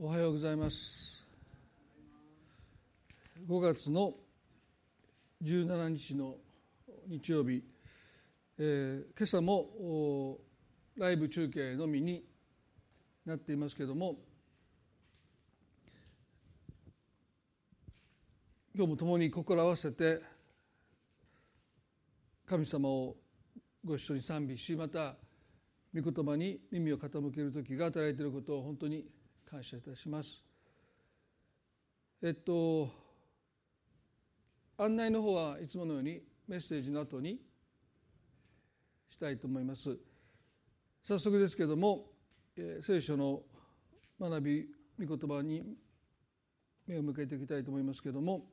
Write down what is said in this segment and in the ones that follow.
おはようございます。5月の17日の日曜日、今朝もライブ中継のみになっていますけれども、今日も共に心合わせて神様をご一緒に賛美し、また御言葉に耳を傾ける時が与えられていることを本当に感謝いたします。案内の方はいつものようにメッセージの後にしたいと思います。早速ですけれども、聖書の学び御言葉に目を向けていきたいと思いますけれども、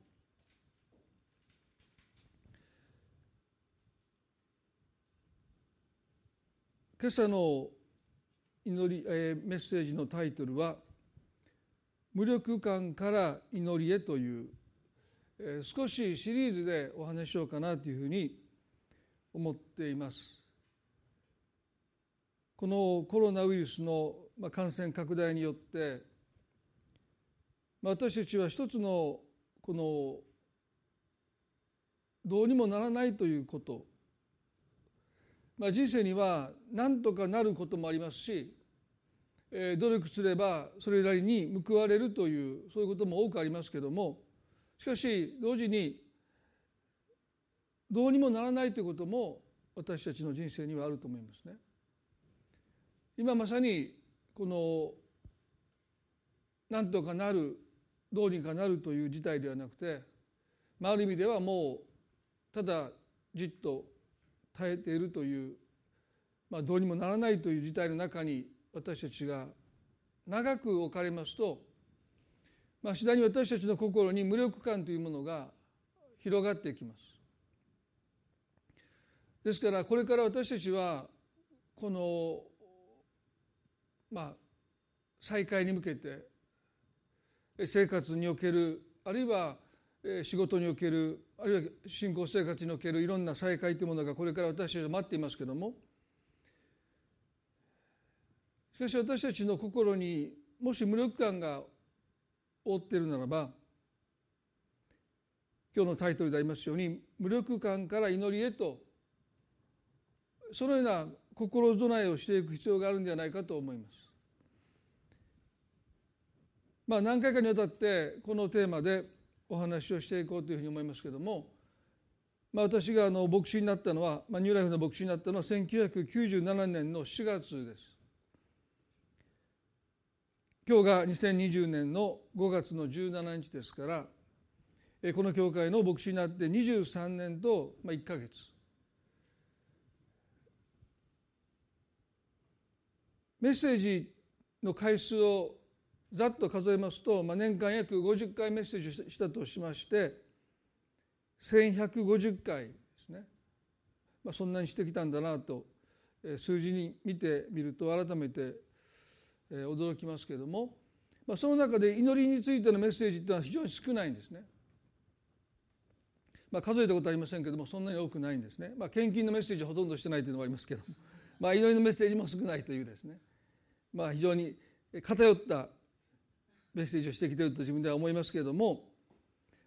今朝の祈り、メッセージのタイトルは無力感から祈りへという、少しシリーズでお話しようかなというふうに思っています。このコロナウイルスの感染拡大によって、私たちは一つのこのどうにもならないということ、人生には何とかなることもありますし、努力すればそれなりに報われるという、そういうことも多くありますけれども、しかし同時にどうにもならないということも私たちの人生にはあると思いますね。今まさにこの何とかなる、どうにかなるという事態ではなくて、ある意味ではもうただじっと耐えているという、どうにもならないという事態の中に私たちが長く置かれますと、次第に私たちの心に無力感というものが広がっていきます。ですからこれから私たちはこの、再開に向けて、生活における、あるいは仕事における、あるいは信仰生活におけるいろんな再会というものがこれから私たちは待っていますけれども、しかし私たちの心にもし無力感が覆っているならば、今日のタイトルでありますように無力感から祈りへと、そのような心備えをしていく必要があるんではないかと思います。何回かにわたってこのテーマでお話をしていこうというふうに思いますけれども、私が牧師になったのは、ニューライフの牧師になったのは1997年の4月です。今日が2020年の5月の17日ですから、この教会の牧師になって23年と1ヶ月。メッセージの回数をざっと数えますと、年間約50回メッセージしたとしまして、1150回ですね。そんなにしてきたんだなと数字に見てみると改めて驚きますけれども、その中で祈りについてのメッセージというのは非常に少ないんですね。数えたことありませんけれども、そんなに多くないんですね。献金のメッセージはほとんどしてないというのもありますけども、祈りのメッセージも少ないというですね、非常に偏ったメッセージをしてきていると自分では思いますけれども、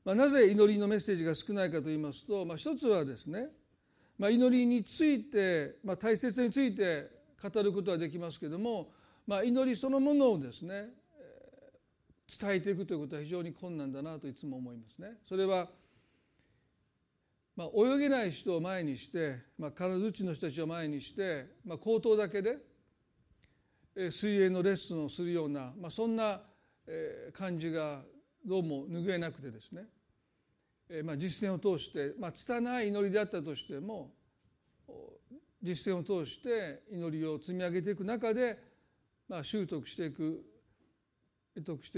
なぜ祈りのメッセージが少ないかといいますと、一つはですね、祈りについて、大切について語ることはできますけれども、祈りそのものをですね、伝えていくということは非常に困難だなといつも思いますね。それは、泳げない人を前にして、体打ちの人たちを前にして、口頭だけで水泳のレッスンをするような、そんな感じがどうも拭えなくてですね、実践を通して、拙い祈りであったとしても、実践を通して祈りを積み上げていく中で、習得していく、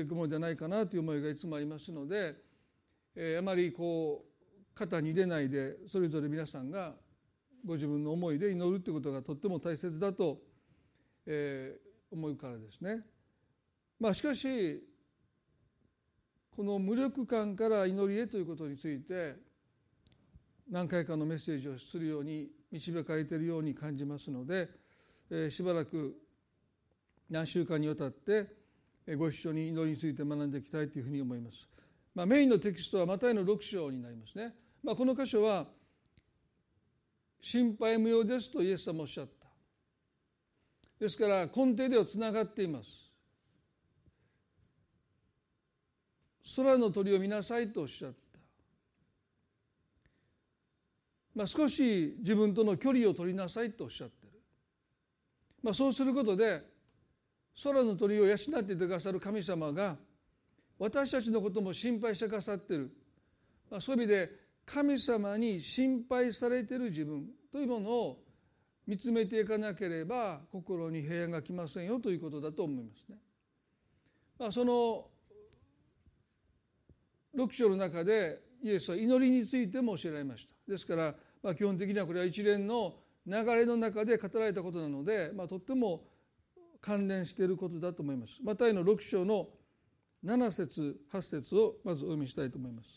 ものではないかなという思いがいつもありますので、あまりこう肩に入れないで、それぞれ皆さんがご自分の思いで祈るということがとっても大切だと思うからですね。しかしこの無力感から祈りへということについて、何回かのメッセージをするように導かれているように感じますので、しばらく何週間にわたってご一緒に祈りについて学んでいきたいというふうに思います。メインのテキストはマタイの6章になりますね。この箇所は心配無用ですとイエス様おっしゃった。ですから根底ではつながっています。空の鳥を見なさいとおっしゃった。少し自分との距離を取りなさいとおっしゃってる。そうすることで空の鳥を養っていてくださる神様が私たちのことも心配してくださってる。そういう意味で神様に心配されている自分というものを見つめていかなければ心に平安が来ませんよということだと思いますね。その6章の中でイエスは祈りについても教えられました。ですから、基本的にはこれは一連の流れの中で語られたことなので、とっても関連していることだと思います。マタイの6章の7節8節をまずお読みしたいと思います。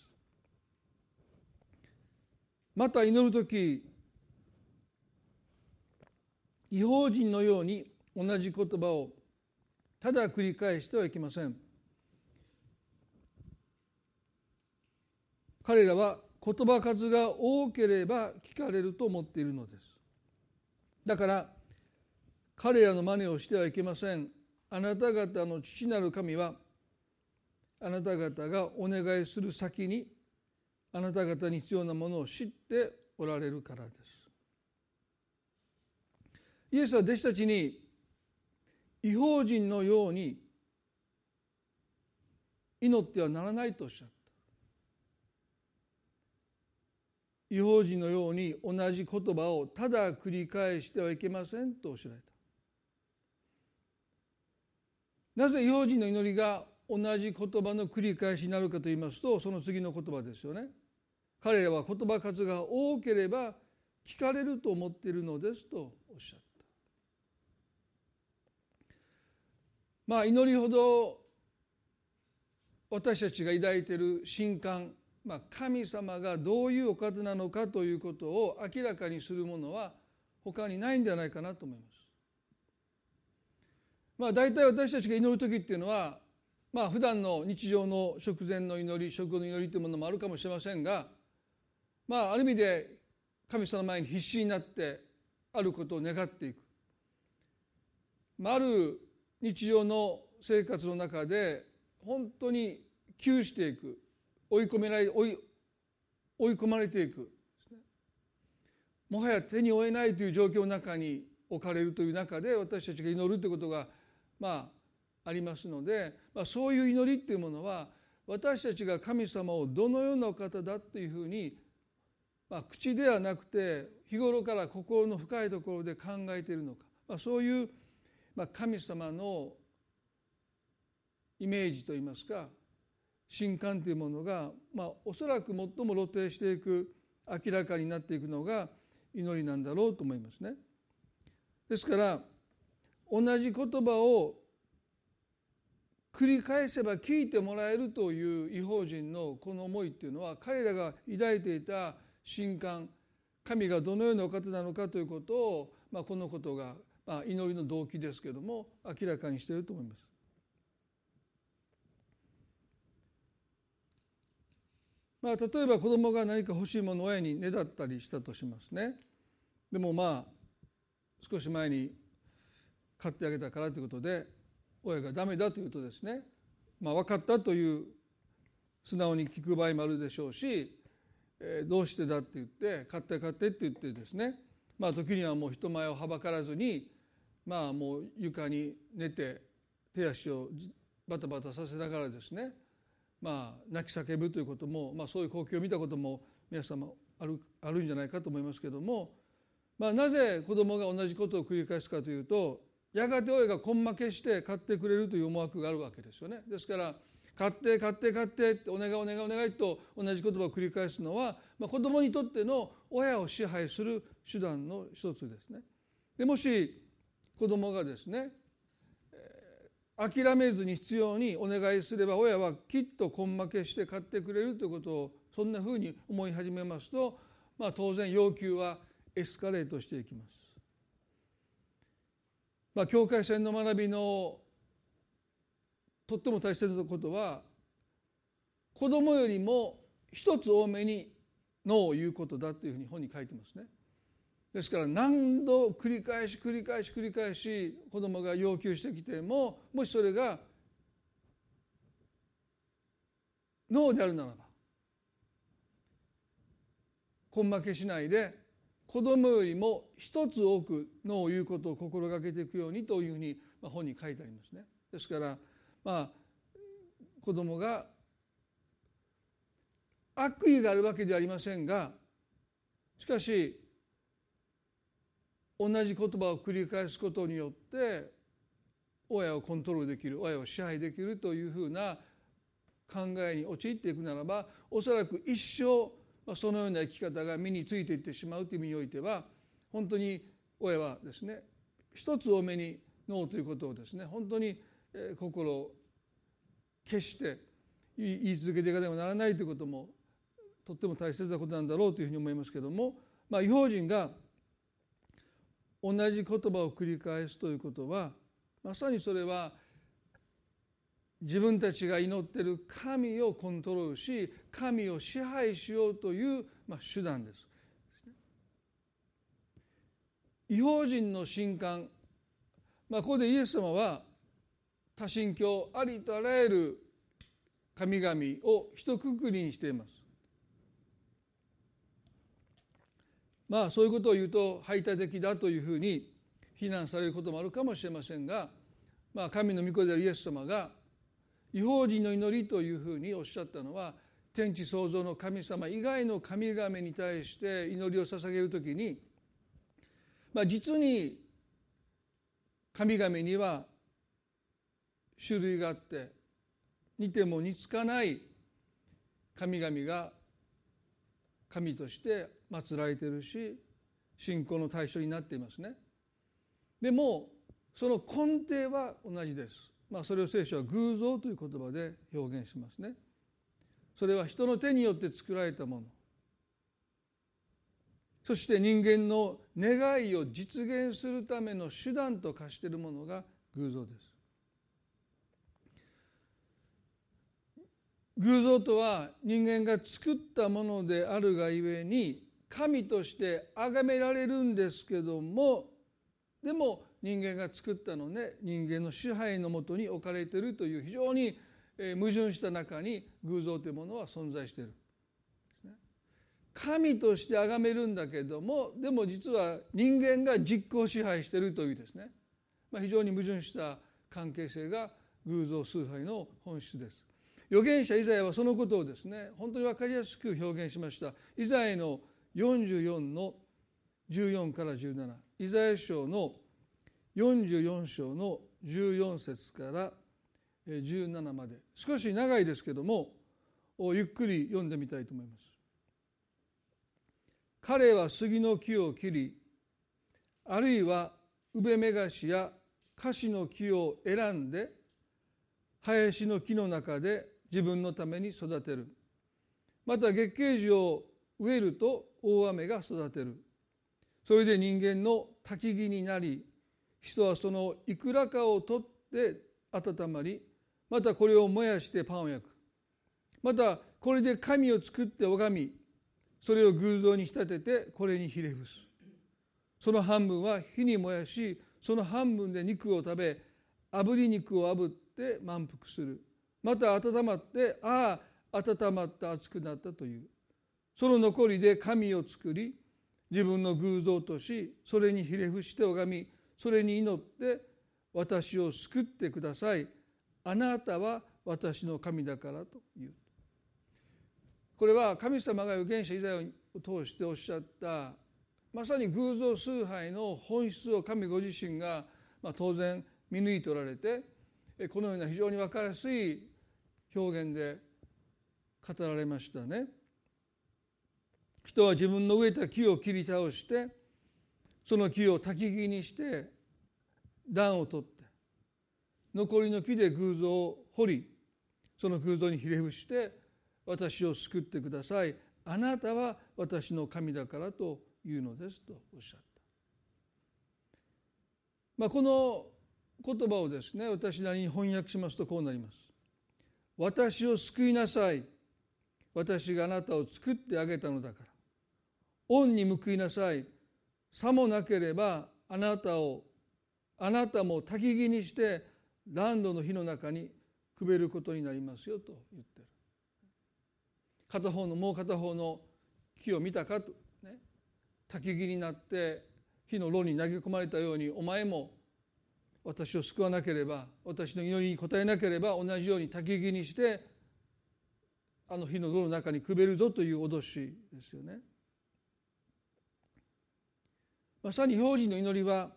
また祈るとき、異邦人のように同じ言葉をただ繰り返してはいけません。彼らは言葉数が多ければ聞かれると思っているのです。だから彼らの真似をしてはいけません。あなた方の父なる神はあなた方がお願いする先にあなた方に必要なものを知っておられるからです。イエスは弟子たちに異邦人のように祈ってはならないとおっしゃった。異邦人のように同じ言葉をただ繰り返してはいけませんとおっしゃられた。なぜ異邦人の祈りが同じ言葉の繰り返しになるかと言いますと、その次の言葉ですよね。彼らは言葉数が多ければ聞かれると思っているのですとおっしゃった。祈りほど私たちが抱いている信感、神様がどういうお方なのかということを明らかにするものは他にないんではないかなと思います。大体私たちが祈る時っていうのは、普段の日常の食前の祈り、食後の祈りというものもあるかもしれませんが、ある意味で神様の前に必死になってあることを願っていく、ある日常の生活の中で本当に窮していく、追い込まれていく、もはや手に負えないという状況の中に置かれるという中で私たちが祈るということがありますので、そういう祈りというものは私たちが神様をどのような方だというふうに、口ではなくて日頃から心の深いところで考えているのか、そういう神様のイメージといいますか信感というものが、おそらく最も露呈していく、明らかになっていくのが祈りなんだろうと思いますね。ですから同じ言葉を繰り返せば聞いてもらえるという異邦人のこの思いというのは、彼らが抱いていた信感、神がどのようなお方なのかということを、このことが、祈りの動機ですけれども明らかにしていると思います。例えば子供が何か欲しいものを親にねだったりしたとしますね。でも少し前に買ってあげたからということで親がダメだというとですね、分かったという素直に聞く場合もあるでしょうし、どうしてだって言って買ってって言ってですね、時にはもう人前をはばからずに、もう床に寝て手足をバタバタさせながらですね、泣き叫ぶということも、そういう光景を見たことも皆様あるんじゃないかと思いますけれども、なぜ子どもが同じことを繰り返すかというと、やがて親が根負けして買ってくれるという思惑があるわけですよね。ですから買ってってお願いと同じ言葉を繰り返すのは、子どもにとっての親を支配する手段の一つですね。でもし子どもがですね諦めずに必要にお願いすれば、親はきっと根負けして買ってくれるということをそんなふうに思い始めますと、当然要求はエスカレートしていきます。境界線の学びのとっても大切なことは、子供よりも一つ多めにノーを言うことだというふうに本に書いてますね。ですから何度繰り返し子供が要求してきても、もしそれがノーであるならば、根負けしないで子供よりも一つ多くノーを言うことを心がけていくようにというふうに本に書いてありますね。ですから子供が悪意があるわけではありませんが、しかし同じ言葉を繰り返すことによって親をコントロールできる、親を支配できるというふうな考えに陥っていくならば、おそらく一生そのような生き方が身についていってしまうという意味においては、本当に親はですね、一つ多めにノーということをですね、本当に心を決して言い続けていかねばならないということもとっても大切なことなんだろうというふうに思いますけれども、異邦人が同じ言葉を繰り返すということは、まさにそれは自分たちが祈っている神をコントロールし、神を支配しようという手段です。異邦人の神官、ここでイエス様は多神教、ありとあらゆる神々を一括りにしています。そういうことを言うと排他的だというふうに非難されることもあるかもしれませんが、神の御子であるイエス様が異邦人の祈りというふうにおっしゃったのは、天地創造の神様以外の神々に対して祈りを捧げるときに、実に神々には種類があって、似ても似つかない神々が神として祀られているし、信仰の対象になっていますね。でもその根底は同じです。それを聖書は偶像という言葉で表現しますね。それは人の手によって作られたもの、そして人間の願いを実現するための手段と化しているものが偶像です。偶像とは人間が作ったものであるがゆえに神として崇められるんですけども、でも人間が作ったのね、人間の支配のもとに置かれているという非常に矛盾した中に偶像というものは存在している。神として崇めるんだけども、でも実は人間が実行支配しているというですね、非常に矛盾した関係性が偶像崇拝の本質です。預言者イザヤはそのことをですね、本当に分かりやすく表現しました。イザヤの44の14から17、イザヤ書の44章の14節から17まで、少し長いですけどもゆっくり読んでみたいと思います。彼は杉の木を切り、あるいはウベメガシやカシの木を選んで林の木の中で自分のために育てる。また月桂樹を植えると大雨が育てる。それで人間の焚き木になり、人はそのいくらかを取って温まり、またこれを燃やしてパンを焼く。またこれで神を作って拝み、それを偶像に仕立ててこれにひれ伏す。その半分は火に燃やし、その半分で肉を食べ、炙り肉を炙ってで満腹する。また温まって、ああ温まった熱くなったという。その残りで神を作り、自分の偶像とし、それにひれ伏して拝み、それに祈って、私を救ってください、あなたは私の神だからという。これは神様が預言者イザヤを通しておっしゃった、まさに偶像崇拝の本質を神ご自身が当然見抜いておられて、このような非常に分かりやすい表現で語られましたね。人は自分の植えた木を切り倒して、その木を焚き木にして暖を取って、残りの木で偶像を掘り、その偶像にひれ伏して、私を救ってください、あなたは私の神だからというのですとおっしゃった。この言葉をですね、私なりに翻訳しますとこうなります。私を救いなさい、私があなたを作ってあげたのだから。恩に報いなさい、さもなければあなたも焚き木にして乱怒の火の中にくべることになりますよと言ってる。もう片方の木を見たかとね、焚き木になって火の炉に投げ込まれたように、お前も私を救わなければ、私の祈りに応えなければ、同じように焚き木にしてあの火の炉の中にくべるぞという脅しですよね。まさに表示の祈りは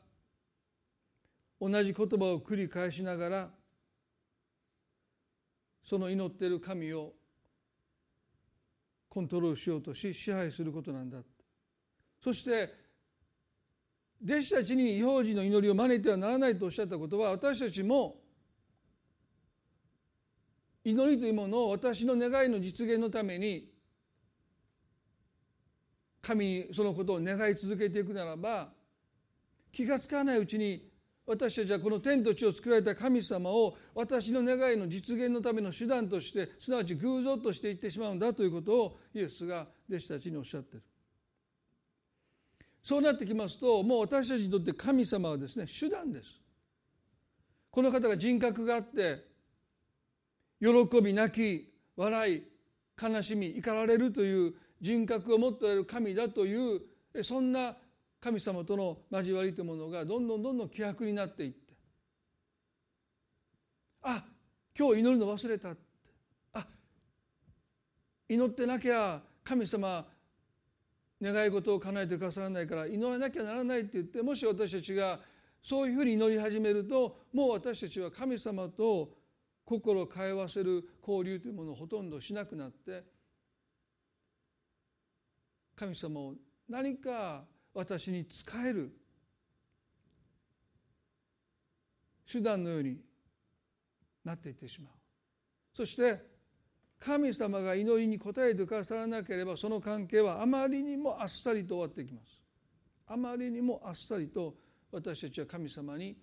同じ言葉を繰り返しながら、その祈っている神をコントロールしようとし、支配することなんだ。そして弟子たちに異邦人の祈りを真似てはならないとおっしゃったことは、私たちも祈りというものを私の願いの実現のために神にそのことを願い続けていくならば、気がつかないうちに私たちはこの天と地を作られた神様を私の願いの実現のための手段として、すなわち偶像としていってしまうんだということをイエスが弟子たちにおっしゃっている。そうなってきますと、もう私たちにとって神様はですね、手段です。この方が人格があって、喜び泣き笑い悲しみ怒られるという人格を持っておられる神だという、そんな神様との交わりというものがどんどん希薄になっていって、あ、今日祈るの忘れた、あ、祈ってなきゃ神様願い事を叶えてくださらないから祈らなきゃならないって言って、もし私たちがそういうふうに祈り始めると、もう私たちは神様と心を通わせる交流というものをほとんどしなくなって、神様を何か私に仕える手段のようになっていってしまう。そして神様が祈りに応えてくださらなければ、その関係はあまりにもあっさりと終わっていきます。あまりにもあっさりと私たちは神様に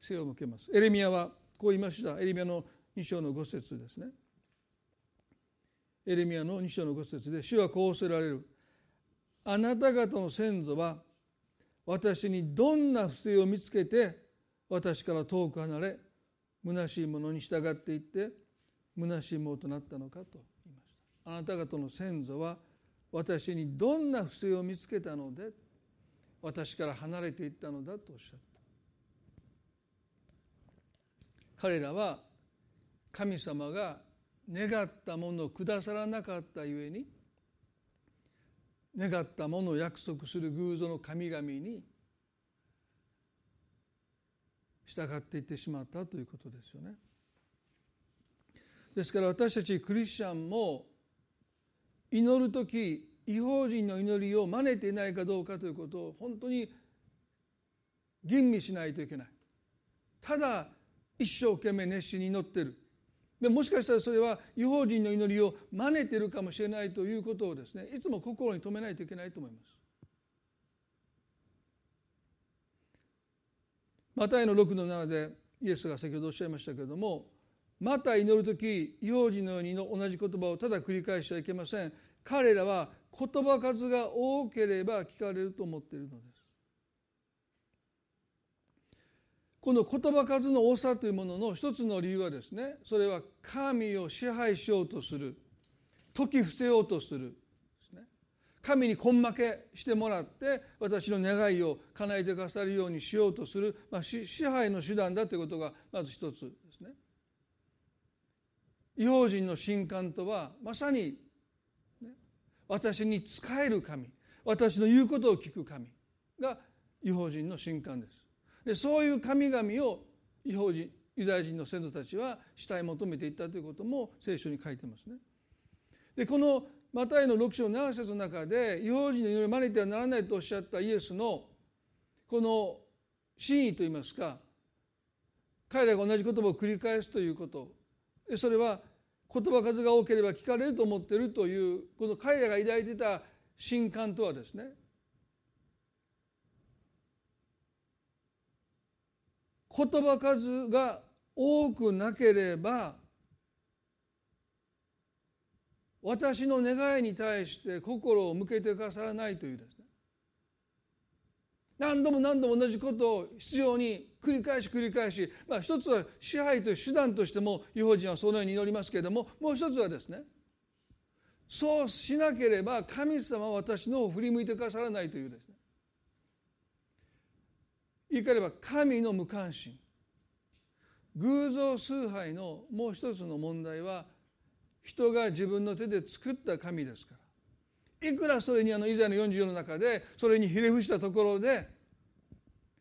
背を向けます。エレミヤはこう言いました。エレミヤの2章の5節ですね。エレミヤの2章の5節で、主はこうおっしゃられる。あなた方の先祖は私にどんな不正を見つけて、私から遠く離れ、虚しいものに従っていって虚しいものとなったのかと言いました。あなた方の先祖は私にどんな不正を見つけたので、私から離れていったのだとおっしゃった。彼らは神様が願ったものをくださらなかったゆえに、願ったものを約束する偶像の神々に従っていってしまったということですよね。ですから私たちクリスチャンも祈るとき、異邦人の祈りを真似ていないかどうかということを本当に吟味しないといけない。ただ一生懸命熱心に祈っている。でもしかしたらそれは異邦人の祈りを真似ているかもしれないということをですね、いつも心に留めないといけないと思います。マタイの6の7でイエスが先ほどおっしゃいましたけれども、また祈るとき、異邦人のように同じ言葉をただ繰り返してはいけません。彼らは言葉数が多ければ聞かれると思っているのです。この言葉数の多さというものの一つの理由はですね、それは神を支配しようとする、時伏せようとするですね。神に根負けしてもらって私の願いを叶えてくださるようにしようとする、支配の手段だということがまず一つですね。異邦人の神官とはまさに、ね、私に仕える神、私の言うことを聞く神が異邦人の神官です。でそういう神々をユダヤ人の先祖たちは慕い求めていったということも聖書に書いてますね。でこのマタイの6章の7節の中で、異邦人の祈りを真似てはならないとおっしゃったイエスのこの真意といいますか、彼らが同じ言葉を繰り返すということ、それは言葉数が多ければ聞かれると思っているという、この彼らが抱いていた神官とはですね、言葉数が多くなければ私の願いに対して心を向けてくださらないというですね、何度も何度も同じことを必要に繰り返し、一つは支配という手段としても異邦人はそのように祈りますけれども、もう一つはですね、そうしなければ神様は私の方を振り向いてくださらないというですね、言い換えれば神の無関心、偶像崇拝のもう一つの問題は、人が自分の手で作った神ですから、いくらそれにイザヤの44の中でそれにひれ伏したところで、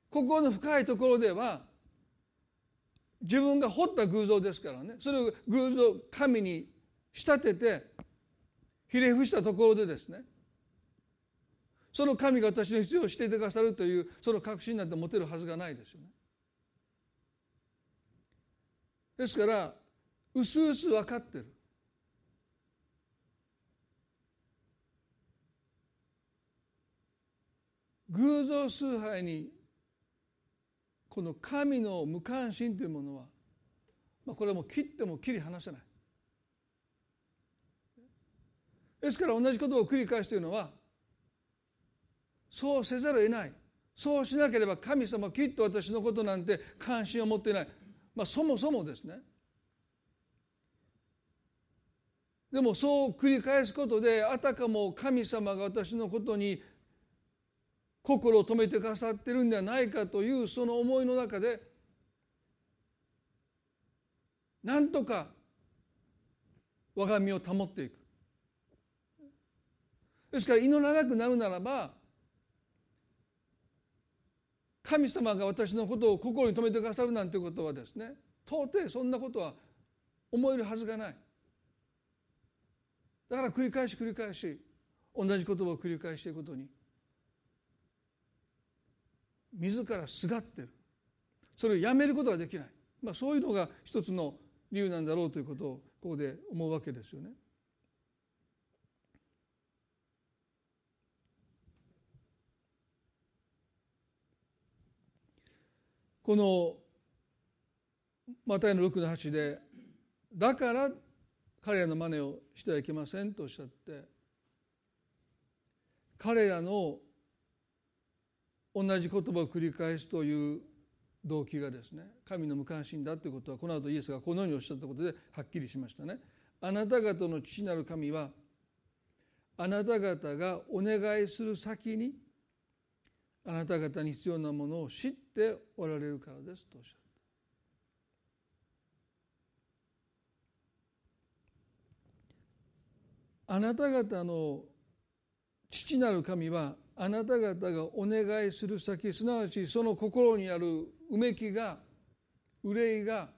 心の深いところでは自分が彫った偶像ですからね、それを偶像神に仕立ててひれ伏したところでですね、その神が私の必要をしていてくださるというその確信なんて持てるはずがないですよね。ですから薄々分かってる、偶像崇拝にこの神の無関心というものは、これはもう切っても切り離せない。ですから同じことを繰り返すというのは、そうせざるを得ない、そうしなければ神様はきっと私のことなんて関心を持っていない、そもそもですね。でもそう繰り返すことで、あたかも神様が私のことに心を止めてくださってるんではないかというその思いの中で、なんとか我が身を保っていく。ですから祈らなくなるならば、神様が私のことを心に留めてくださるなんていうことはですね、到底そんなことは思えるはずがない。だから繰り返し同じ言葉を繰り返していくことに自らすがってる、それをやめることはできない、そういうのが一つの理由なんだろうということをここで思うわけですよね。このマタイの 6-8 で、だから彼らの真似をしてはいけませんとおっしゃって、彼らの同じ言葉を繰り返すという動機がですね、神の無関心だということは、この後イエスがこのようにおっしゃったことではっきりしましたね。あなた方の父なる神は、あなた方がお願いする先にあなた方に必要なものを知っておられるからですとおっしゃった。あなた方の父なる神は、あなた方がお願いする先、すなわちその心にあるうめきが、憂いが、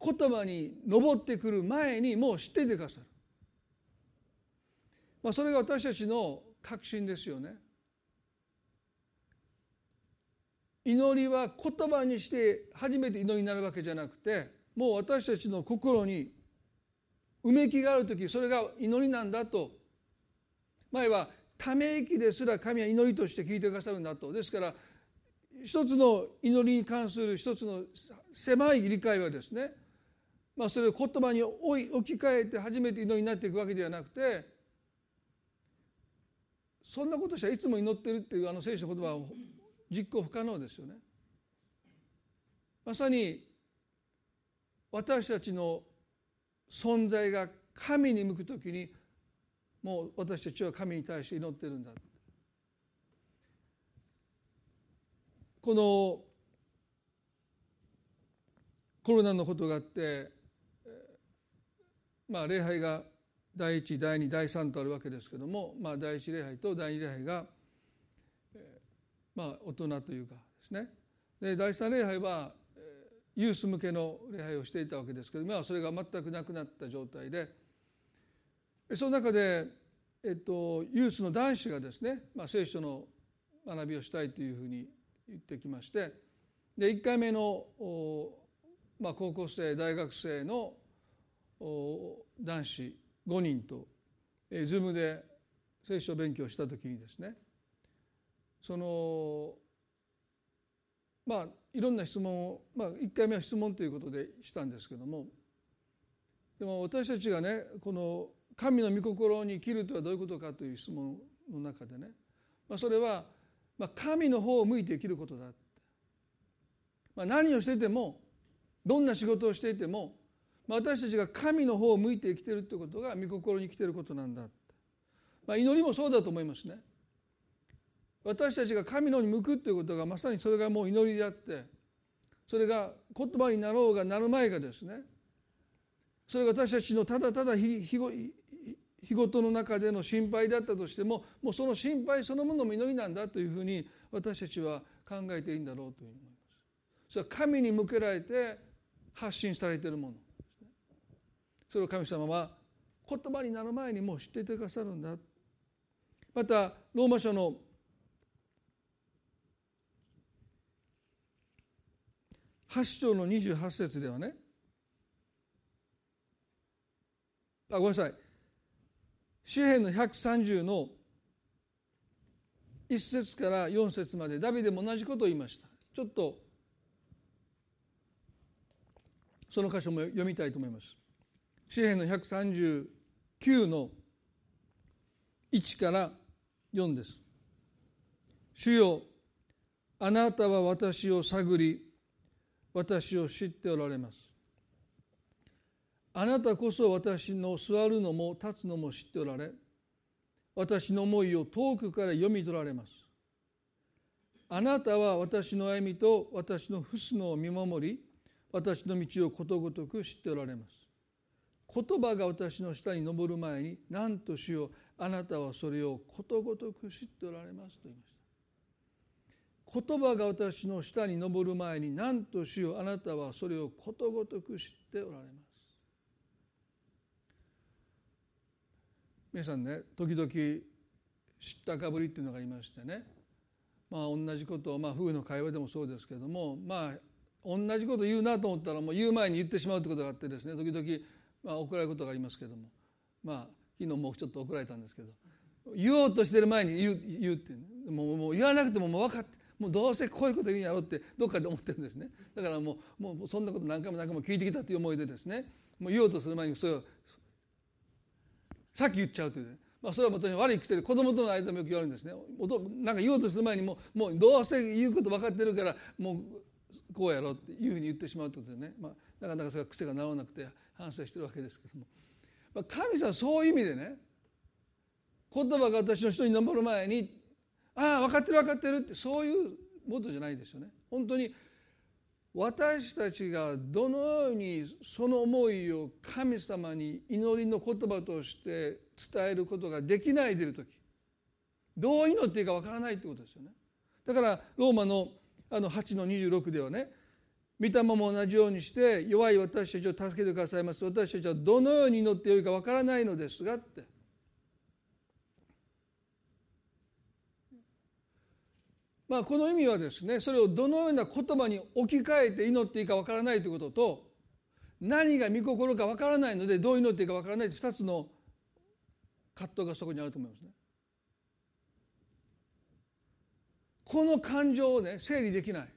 言葉に上ってくる前にもう知っていてくださる、それが私たちの確信ですよね。祈りは言葉にして初めて祈りになるわけじゃなくて、もう私たちの心にうめきがあるとき、それが祈りなんだと。前はため息ですら神は祈りとして聞いてくださるんだと。ですから一つの祈りに関する一つの狭い理解はですね、それを言葉に置き換えて初めて祈りになっていくわけではなくて、そんなことしたらいつも祈ってるっていう聖書の言葉は実行不可能ですよね。まさに私たちの存在が神に向くときに、もう私たちは神に対して祈っているんだ。このコロナのことがあって、礼拝が第1、第2、第3とあるわけですけども、第1礼拝と第2礼拝が、大人というかですね。で、第3礼拝はユース向けの礼拝をしていたわけですけど、それが全くなくなった状態で、その中で、ユースの男子がですね、聖書の学びをしたいというふうに言ってきまして、で1回目の、高校生大学生の男子5人と Zoom で聖書勉強したときにですね、そのいろんな質問を、1回目は質問ということでしたんですけども、でも私たちがね、この神の御心に生きるとはどういうことかという質問の中でね、それは神の方を向いて生きることだって、何をしていてもどんな仕事をしていても私たちが神の方を向いて生きているということが御心に生きていることなんだって、祈りもそうだと思いますね。私たちが神の方に向くということがまさにそれがもう祈りであって、それが言葉になろうがなるまいがですね、それが私たちのただただ日ごとの中での心配だったとしても、もうその心配そのものも祈りなんだというふうに私たちは考えていいんだろうというふうに思います。それは神に向けられて発信されているものですね。それを神様は言葉になる前にもう知っていてくださるんだ。またローマ書の8章の28節ではね、ごめんなさい、詩篇の130の1節から4節までダビデも同じことを言いました。ちょっとその箇所も読みたいと思います。詩篇の139の1から4です。主よ、あなたは私を探り、私を知っておられます。あなたこそ私の座るのも立つのも知っておられ、私の思いを遠くから読み取られます。あなたは私の歩みと私の訃のを見守り、私の道をことごとく知っておられます。言葉が私の下に上る前に、なんと主よ、あなたはそれをことごとく知っておられますと言いました。言葉が私の下に上る前に、なんと主よ、あなたはそれをことごとく知っておられます。皆さんね、時々知ったかぶりっていうのがありましてね、同じことを、夫婦の会話でもそうですけれども、同じこと言うなと思ったらもう言う前に言ってしまうってことがあってですね、時々怒られることがありますけれども、昨日もちょっと怒られたんですけど、言おうとしてる前に言うって、もう言わなくてももう分かって、もうどうせこういうこと言うんやろうってどっかで思ってるんですね。だからもうそんなこと何回も何回も聞いてきたという思いでですね、もう言おうとする前にそれをさっき言っちゃうという、それは私悪い癖で、子供との間でもよく言われるんですね。なんか言おうとする前にもうどうせ言うこと分かってるからもうこうやろうっていうふうに言ってしまうということでね、なかなかそれは癖が治らなくて反省してるわけですけども、神様はそういう意味でね、言葉が私の人に上る前に、ああ分かってる分かってるって、そういうことじゃないですよね。本当に私たちがどのようにその思いを神様に祈りの言葉として伝えることができないでいるとき、どう祈っていいか分からないということですよね。だからローマの8の26ではね、御霊も同じようにして弱い私たちを助けてくださいます。私たちはどのように祈ってよいか分からないのですがって、この意味はですね、それをどのような言葉に置き換えて祈っていいかわからないということと、何が御心かわからないのでどう祈っていいかわからないという2つの葛藤がそこにあると思いますね。この感情をね、整理できない。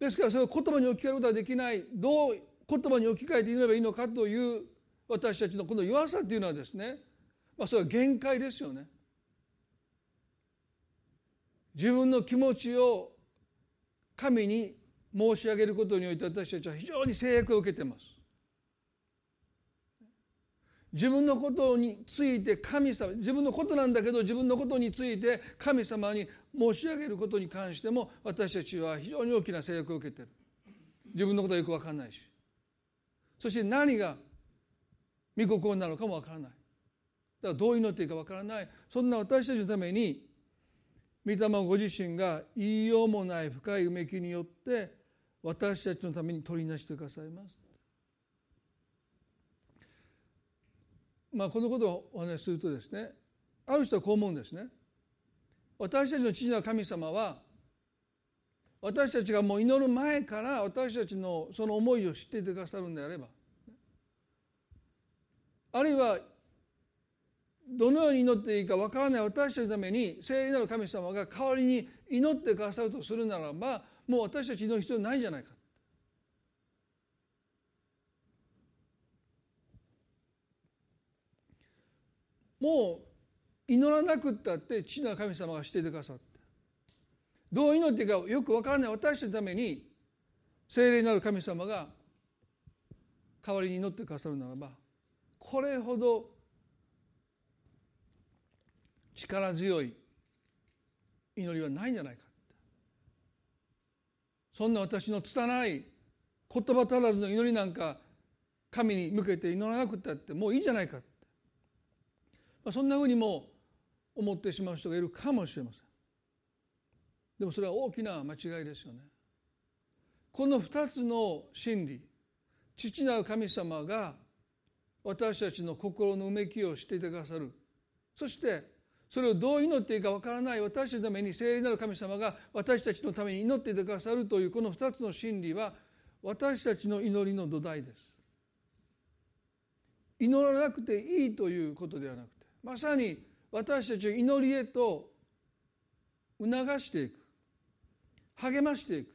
ですからそれを言葉に置き換えることはできない。どう言葉に置き換えて祈ればいいのかという私たちのこの弱さというのはですね、それは限界ですよね。自分の気持ちを神に申し上げることにおいて私たちは非常に制約を受けています。自分のことについて神様、自分のことなんだけど自分のことについて神様に申し上げることに関しても私たちは非常に大きな制約を受けている。自分のことはよく分からないし、そして何が御心なのかも分からない。だからどう祈っていいか分からない。そんな私たちのために御霊ご自身が言いようもない深いうめきによって私たちのために取りなしてくださいます。このことをお話しするとですね、ある人はこう思うんですね。私たちの父なる神様は私たちがもう祈る前から私たちのその思いを知っていてくださるんであれば、あるいはどのように祈っていいかわからない私たちのために聖霊なる神様が代わりに祈ってくださるとするならば、もう私たち祈る必要ないんじゃないか。もう祈らなくったって父なる神様がしていてくださって、どう祈っていいかよくわからない私たちのために聖霊なる神様が代わりに祈ってくださるならば、これほど力強い祈りはないんじゃないか。そんな私の拙い言葉足らずの祈りなんか神に向けて祈らなくたってもういいんじゃないかって、そんなふうにも思ってしまう人がいるかもしれません。でもそれは大きな間違いですよね。この2つの真理、父なる神様が私たちの心のうめきを知っていてくださる、そしてそれをどう祈っていいかわからない私たちのために聖霊なる神様が私たちのために祈っていてくださるという、この2つの真理は私たちの祈りの土台です。祈らなくていいということではなくて、まさに私たちを祈りへと促していく、励ましていく、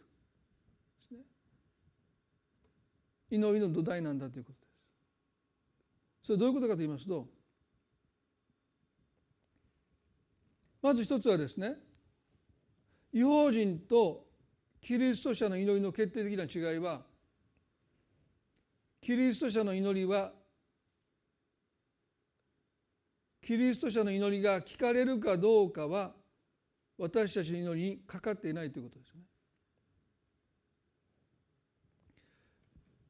祈りの土台なんだということです。それどういうことかと言いますと、まず一つはですね、異邦人とキリスト者の祈りの決定的な違いは、キリスト者の祈りが聞かれるかどうかは私たちの祈りにかかっていないということですね。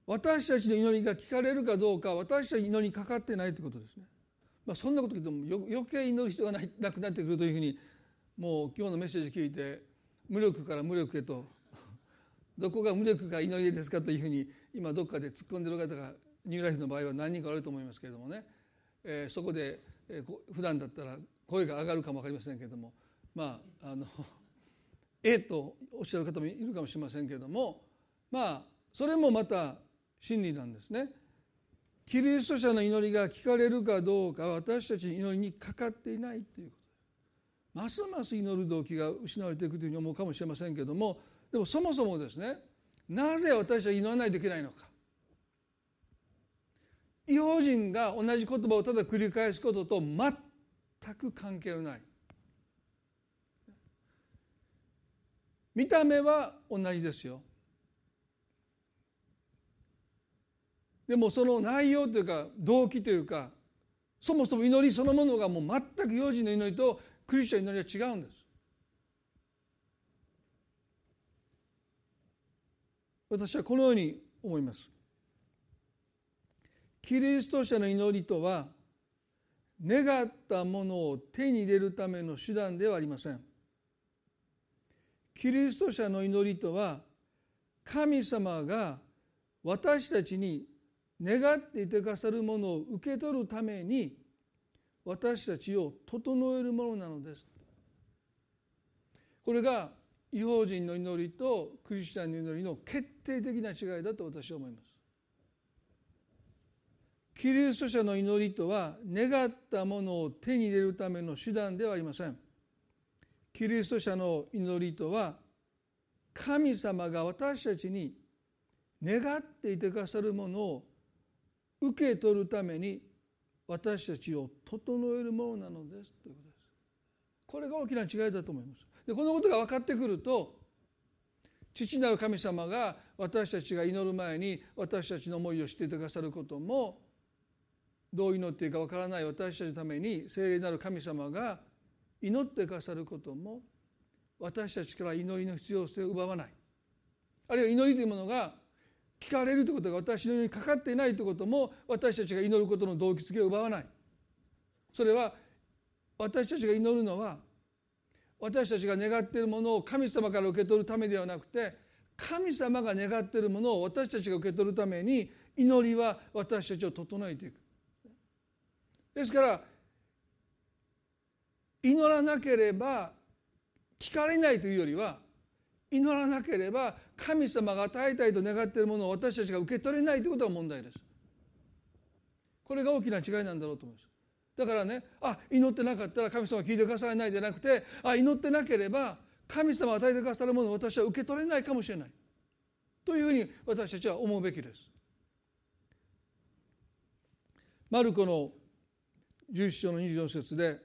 私たちの祈りが聞かれるかどうか、私たちの祈りにかかってないということですね。そんなこと聞いても余計祈る人がなくなってくるというふうに、もう今日のメッセージ聞いて無力から無力へとどこが無力か祈りですかというふうに今どっかで突っ込んでる方がニューライフの場合は何人かあると思いますけれどもね、そこで普段だったら声が上がるかも分かりませんけれども、とおっしゃる方もいるかもしれませんけれども、それもまた真理なんですね。キリスト者の祈りが聞かれるかどうかは私たちの祈りにかかっていないということ、ますます祈る動機が失われていくというふうに思うかもしれませんけれども、でもそもそもですね、なぜ私たちは祈らないといけないのか。異邦人が同じ言葉をただ繰り返すことと全く関係のない、見た目は同じですよ、でもその内容というか動機というか、そもそも祈りそのものがもう全く幼児の祈りとクリスチャンの祈りは違うんです。私はこのように思います。キリスト者の祈りとは願ったものを手に入れるための手段ではありません。キリスト者の祈りとは神様が私たちに願っていてくださるものを受け取るために私たちを整えるものなのです。これが異邦人の祈りとクリスチャンの祈りの決定的な違いだと私は思います。キリスト者の祈りとは願ったものを手に入れるための手段ではありません。キリスト者の祈りとは神様が私たちに願っていてくださるものを受け取るために私たちを整えるものなのですということです。これが大きな違いだと思います。で、このことが分かってくると、父なる神様が私たちが祈る前に私たちの思いを知っていてくださることも、どう祈っていいか分からない私たちのために聖霊なる神様が祈ってくださることも、私たちから祈りの必要性を奪わない、あるいは祈りというものが聞かれるということが私の祈りにかかっていないということも、私たちが祈ることの動機づけを奪わない。それは私たちが祈るのは私たちが願っているものを神様から受け取るためではなくて、神様が願っているものを私たちが受け取るために祈りは私たちを整えていく。ですから祈らなければ聞かれないというよりは、祈らなければ神様が与えたいと願っているものを私たちが受け取れないということが問題です。これが大きな違いなんだろうと思います。だからね、祈ってなかったら神様は聞いてくださらないじゃなくて、祈ってなければ神様が与えてくださるものを私は受け取れないかもしれないというふうに私たちは思うべきです。マルコの11章の24節で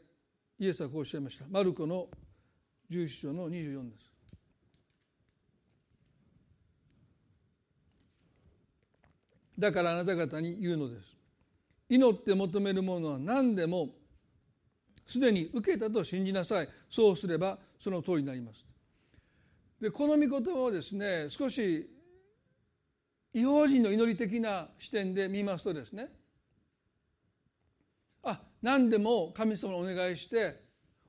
イエスはこうおっしゃいました。マルコの11章の24です。だからあなた方に言うのです。祈って求めるものは何でもすでに受けたと信じなさい。そうすればその通りになります。でこの御言葉をですね、少し異邦人の祈り的な視点で見ますとですね、何でも神様にお願いして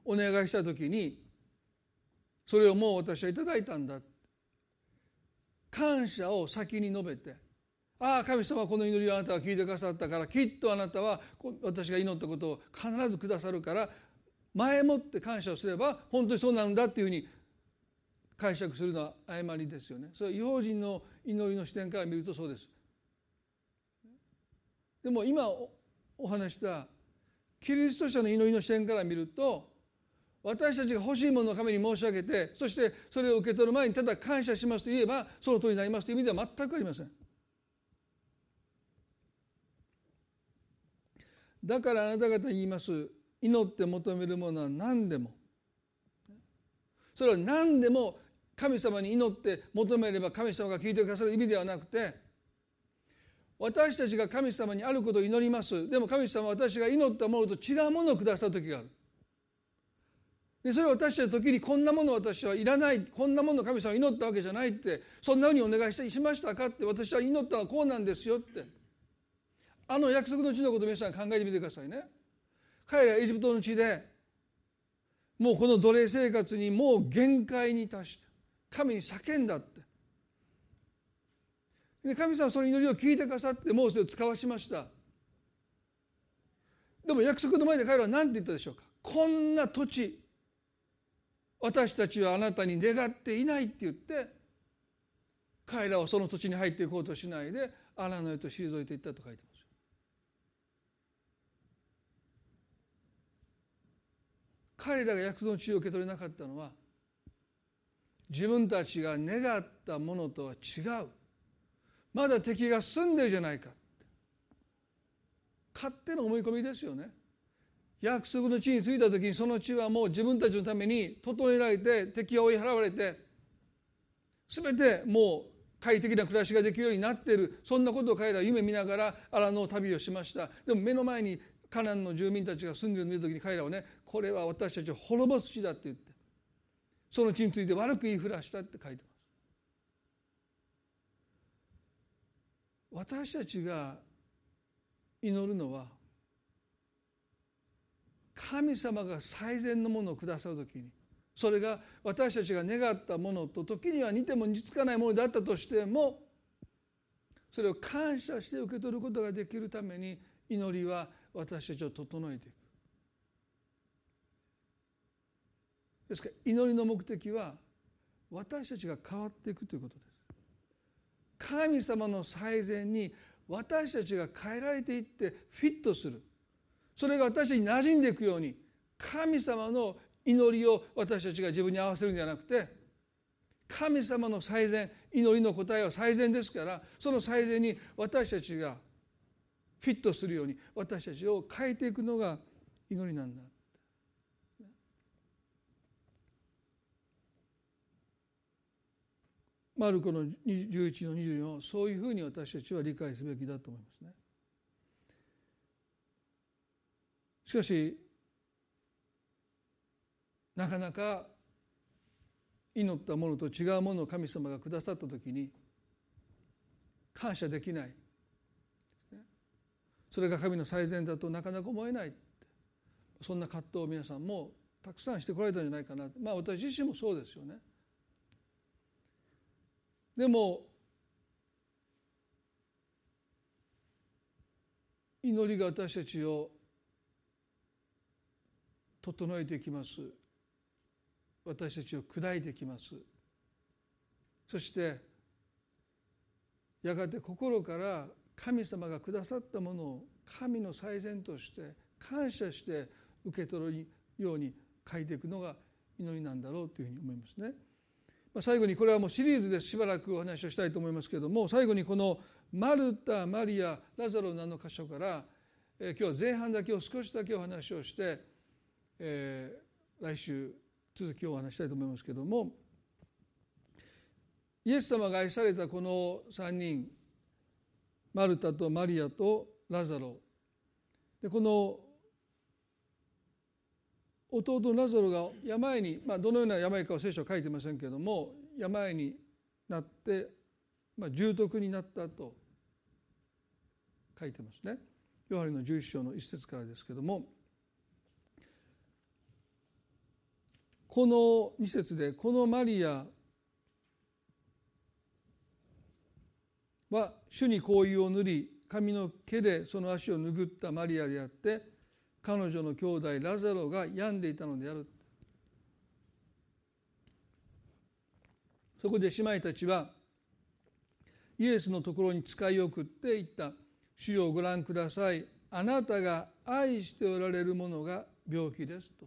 お願いした時にそれをもう私はいただいたんだ、感謝を先に述べて、神様はこの祈りをあなたは聞いてくださったから、きっとあなたは私が祈ったことを必ずくださるから、前もって感謝をすれば本当にそうなんだっていうふうに解釈するのは誤りですよね。それは異邦人の祈りの視点から見るとそうです。でも今お話したキリスト者の祈りの視点から見ると、私たちが欲しいもののために申し上げて、そしてそれを受け取る前にただ感謝しますと言えばその通りになりますという意味では全くありません。だからあなた方に言います。祈って求めるものは何でも、それは何でも神様に祈って求めれば神様が聞いてくださる意味ではなくて、私たちが神様にあることを祈ります。でも神様は私が祈ったものと違うものをくださる時がある。でそれを私たちの時に、こんなもの私はいらない、こんなもの神様は祈ったわけじゃないって、そんなふうにお願いしましたかって、私は祈ったのはこうなんですよって、約束の地のことを皆さん考えてみてくださいね。彼らはエジプトの地でもうこの奴隷生活にもう限界に達して神に叫んだって、で神様はその祈りを聞いてくださってもうそれを使わしました。でも約束の前で彼らは何て言ったでしょうか。こんな土地私たちはあなたに願っていないって言って、彼らはその土地に入っていこうとしないで荒野へと退いていったと書いてます。彼らが約束の地を受け取れなかったのは、自分たちが願ったものとは違う、まだ敵が住んでるじゃないかって勝手な思い込みですよね。約束の地に着いた時にその地はもう自分たちのために整えられて、敵が追い払われて全てもう快適な暮らしができるようになっている、そんなことを彼らは夢見ながら荒野の旅をしました。でも目の前にカナンの住民たちが住んでいるのを見た時に彼らはね、これは私たちを滅ぼす地だって言って、その地について悪く言いふらしたって書いてます。私たちが祈るのは、神様が最善のものをくださる時に、それが私たちが願ったものと時には似ても似つかないものだったとしても、それを感謝して受け取ることができるために祈りは私たちを整えていく。ですから祈りの目的は私たちが変わっていくということです。神様の最善に私たちが変えられていってフィットする、それが私たちに馴染んでいくように、神様の祈りを私たちが自分に合わせるんじゃなくて、神様の最善、祈りの答えは最善ですから、その最善に私たちがフィットするように私たちを変えていくのが祈りなんだ。マルコの11の24をそういうふうに私たちは理解すべきだと思いますね。しかしなかなか祈ったものと違うものを神様がくださったときに感謝できない、それが神の最善だとなかなか思えない、そんな葛藤を皆さんもたくさんしてこられたんじゃないかな。私自身もそうですよね。でも祈りが私たちを整えていきます。私たちを砕いていきます。そしてやがて心から神様がくださったものを神の最善として感謝して受け取るように書いていくのが祈りなんだろうというふうに思いますね。最後にこれはもうシリーズでしばらくお話をしたいと思いますけれども、最後にこのマルタ、マリア、ラザロなの箇所から今日は前半だけを少しだけお話をして、来週続きをお話したいと思いますけれども、イエス様が愛されたこの3人、マルタとマリアとラザロで、この弟のラザロが病に、どのような病かは聖書は書いてませんけれども、病になって、重篤になったと書いてますね。ヨハネの11章の一節からですけれども、この二節で、このマリアは主に香油を塗り、髪の毛でその足を拭ったマリアであって、彼女の兄弟ラザロが病んでいたのである。そこで姉妹たちはイエスのところに使いを送っていった。主よ、ご覧ください、あなたが愛しておられるものが病気ですと。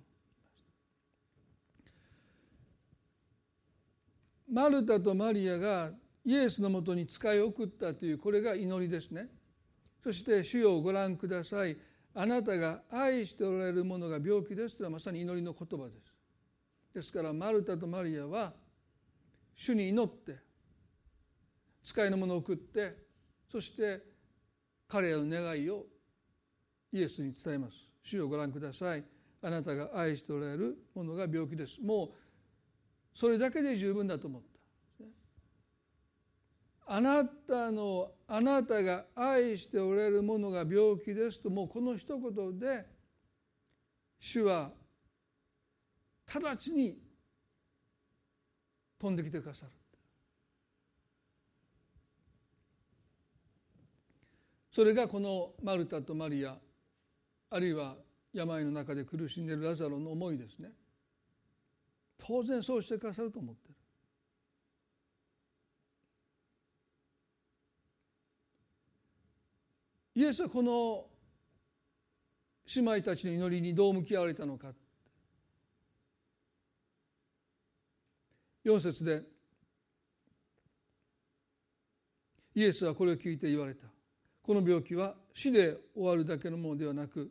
マルタとマリアがイエスのもとに使いを送ったという、これが祈りですね。そして主よ、ご覧ください、あなたが愛しておられるものが病気ですというのはまさに祈りの言葉です。ですからマルタとマリアは主に祈って、使いのものを送って、そして彼らの願いをイエスに伝えます。主よ、ご覧ください、あなたが愛しておられるものが病気です。もうそれだけで十分だと思った。あなたが愛しておられるものが病気ですと、もうこの一言で主は直ちに飛んできてくださる。それがこのマルタとマリア、あるいは病の中で苦しんでいるラザロの思いですね。当然そうしてくださると思っている。イエスはこの姉妹たちの祈りにどう向き合われたのか。4節でイエスはこれを聞いて言われた。この病気は死で終わるだけのものではなく、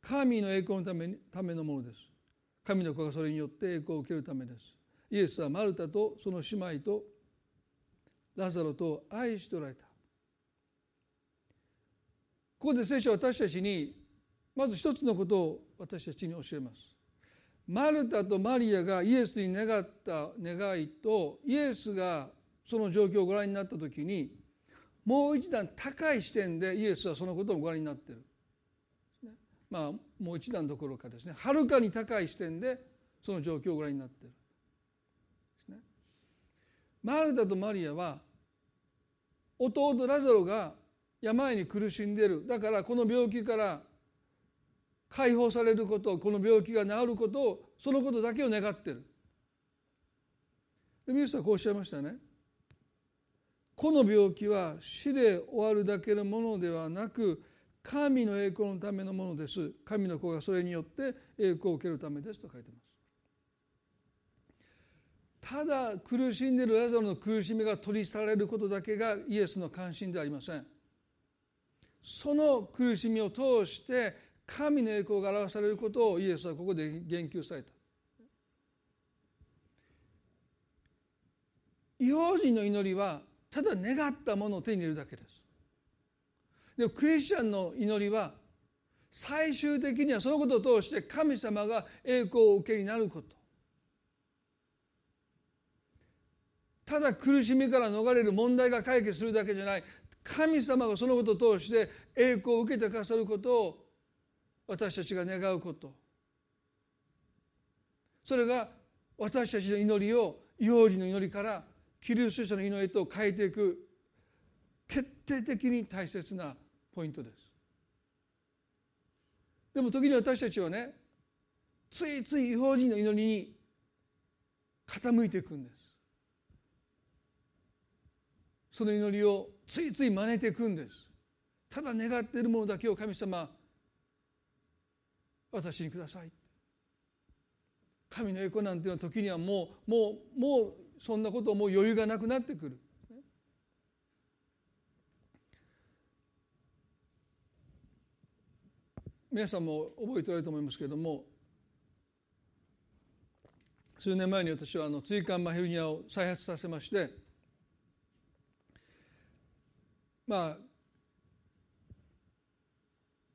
神の栄光のためのものです。神の子がそれによって栄光を受けるためです。イエスはマルタとその姉妹とラザロと愛しておられた。ここで聖書は私たちにまず一つのことを私たちに教えます。マルタとマリアがイエスに願った願いと、イエスがその状況をご覧になったときに、もう一段高い視点でイエスはそのことをご覧になっている。もう一段どころかですね、はるかに高い視点でその状況をご覧になっているですね。マルタとマリアは弟ラザロが病に苦しんでいる。だからこの病気から解放されることを、この病気が治ることを、そのことだけを願っている。でもイエスはこうおっしゃいましたね。この病気は死で終わるだけのものではなく、神の栄光のためのものです。神の子がそれによって栄光を受けるためですと書いています。ただ苦しんでいるラザロの苦しみが取り去られることだけがイエスの関心ではありません。その苦しみを通して神の栄光が表されることをイエスはここで言及された。異邦人の祈りはただ願ったものを手に入れるだけです。でもクリスチャンの祈りは最終的にはそのことを通して神様が栄光を受けになること。ただ苦しみから逃れる、問題が解決するだけじゃない、神様がそのことを通して栄光を受けてくださることを私たちが願うこと、それが私たちの祈りを異邦人の祈りからキリスト者の祈りへと変えていく決定的に大切なポイントです。でも時に私たちはね、ついつい異邦人の祈りに傾いていくんです。その祈りをついつい真似ていくんです。ただ願っているものだけを神様私にください。神の栄光なんていうのは時にはもうそんなこともう余裕がなくなってくる。皆さんも覚えておられると思いますけれども、数年前に私は椎間板ヘルニアを再発させまして、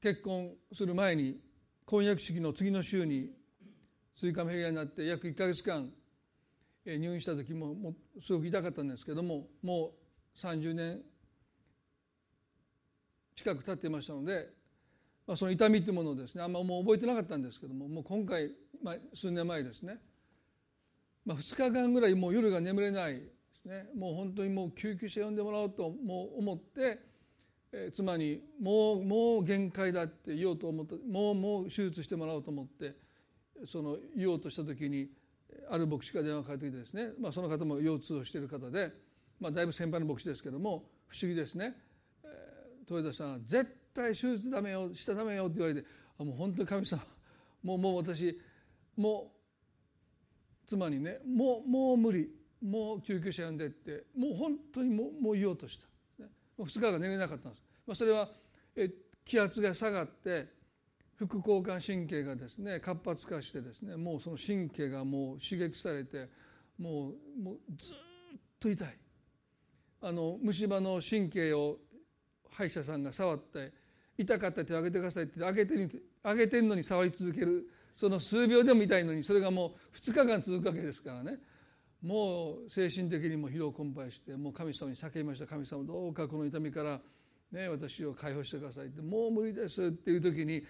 結婚する前に婚約式の次の週に椎間板ヘルニアになって約1ヶ月間入院した時もすごく痛かったんですけども、もう30年近く経っていましたので、その痛みというものをですね、あんまもう覚えてなかったんですけども、もう今回、数年前ですね、2日間ぐらいもう夜が眠れないですね。もう本当にもう救急車呼んでもらおうともう思って、妻にもう限界だって言おうと思って、もう手術してもらおうと思ってその言おうとした時に、ある牧師から電話がかかってきてですね、その方も腰痛をしている方で、だいぶ先輩の牧師ですけども、不思議ですね、豊田さんは絶対手術ダメよ、したダメよって言われて、もう本当に神様、もう私もう妻にね、もう無理、もう救急車呼んでって、もう本当にもう言おうとした。2日間寝れなかったんです。それは気圧が下がって副交感神経がですね活発化してですね、もうその神経がもう刺激されて、もうずっと痛い。虫歯の神経を歯医者さんが触って、痛かった手を挙げてくださいって挙げてるのに触り続ける、その数秒でも痛いのに、それがもう2日間続くわけですからね、もう精神的にも疲労困憊して、もう神様に叫びました。神様、どうかこの痛みから、ね、私を解放してくださいって。もう無理ですっていう時に、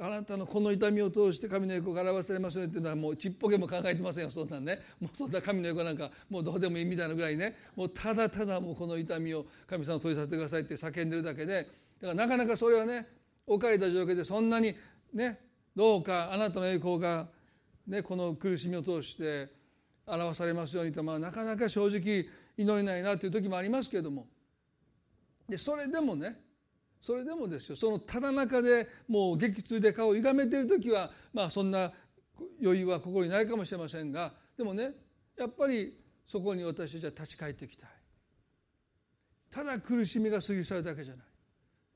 あなたのこの痛みを通して神の栄光が表されますよっていうのは、もうちっぽけも考えてませんよ、そんなんね。もうそんな神の栄光なんかもうどうでもいいみたいなぐらいね、もうただただもうこの痛みを神様を取りさせてくださいって叫んでるだけで、だからなかなかそれはね、置かれた状況でそんなにね、どうかあなたの栄光が、ね、この苦しみを通して表されますようにと、なかなか正直祈れないなという時もありますけれども、でそれでもですよ、そのただ中でもう激痛で顔を歪めている時は、そんな余裕は心にないかもしれませんが、でもね、やっぱりそこに私たちは立ち返っていきたい。ただ苦しみが過ぎ去るだけじゃない。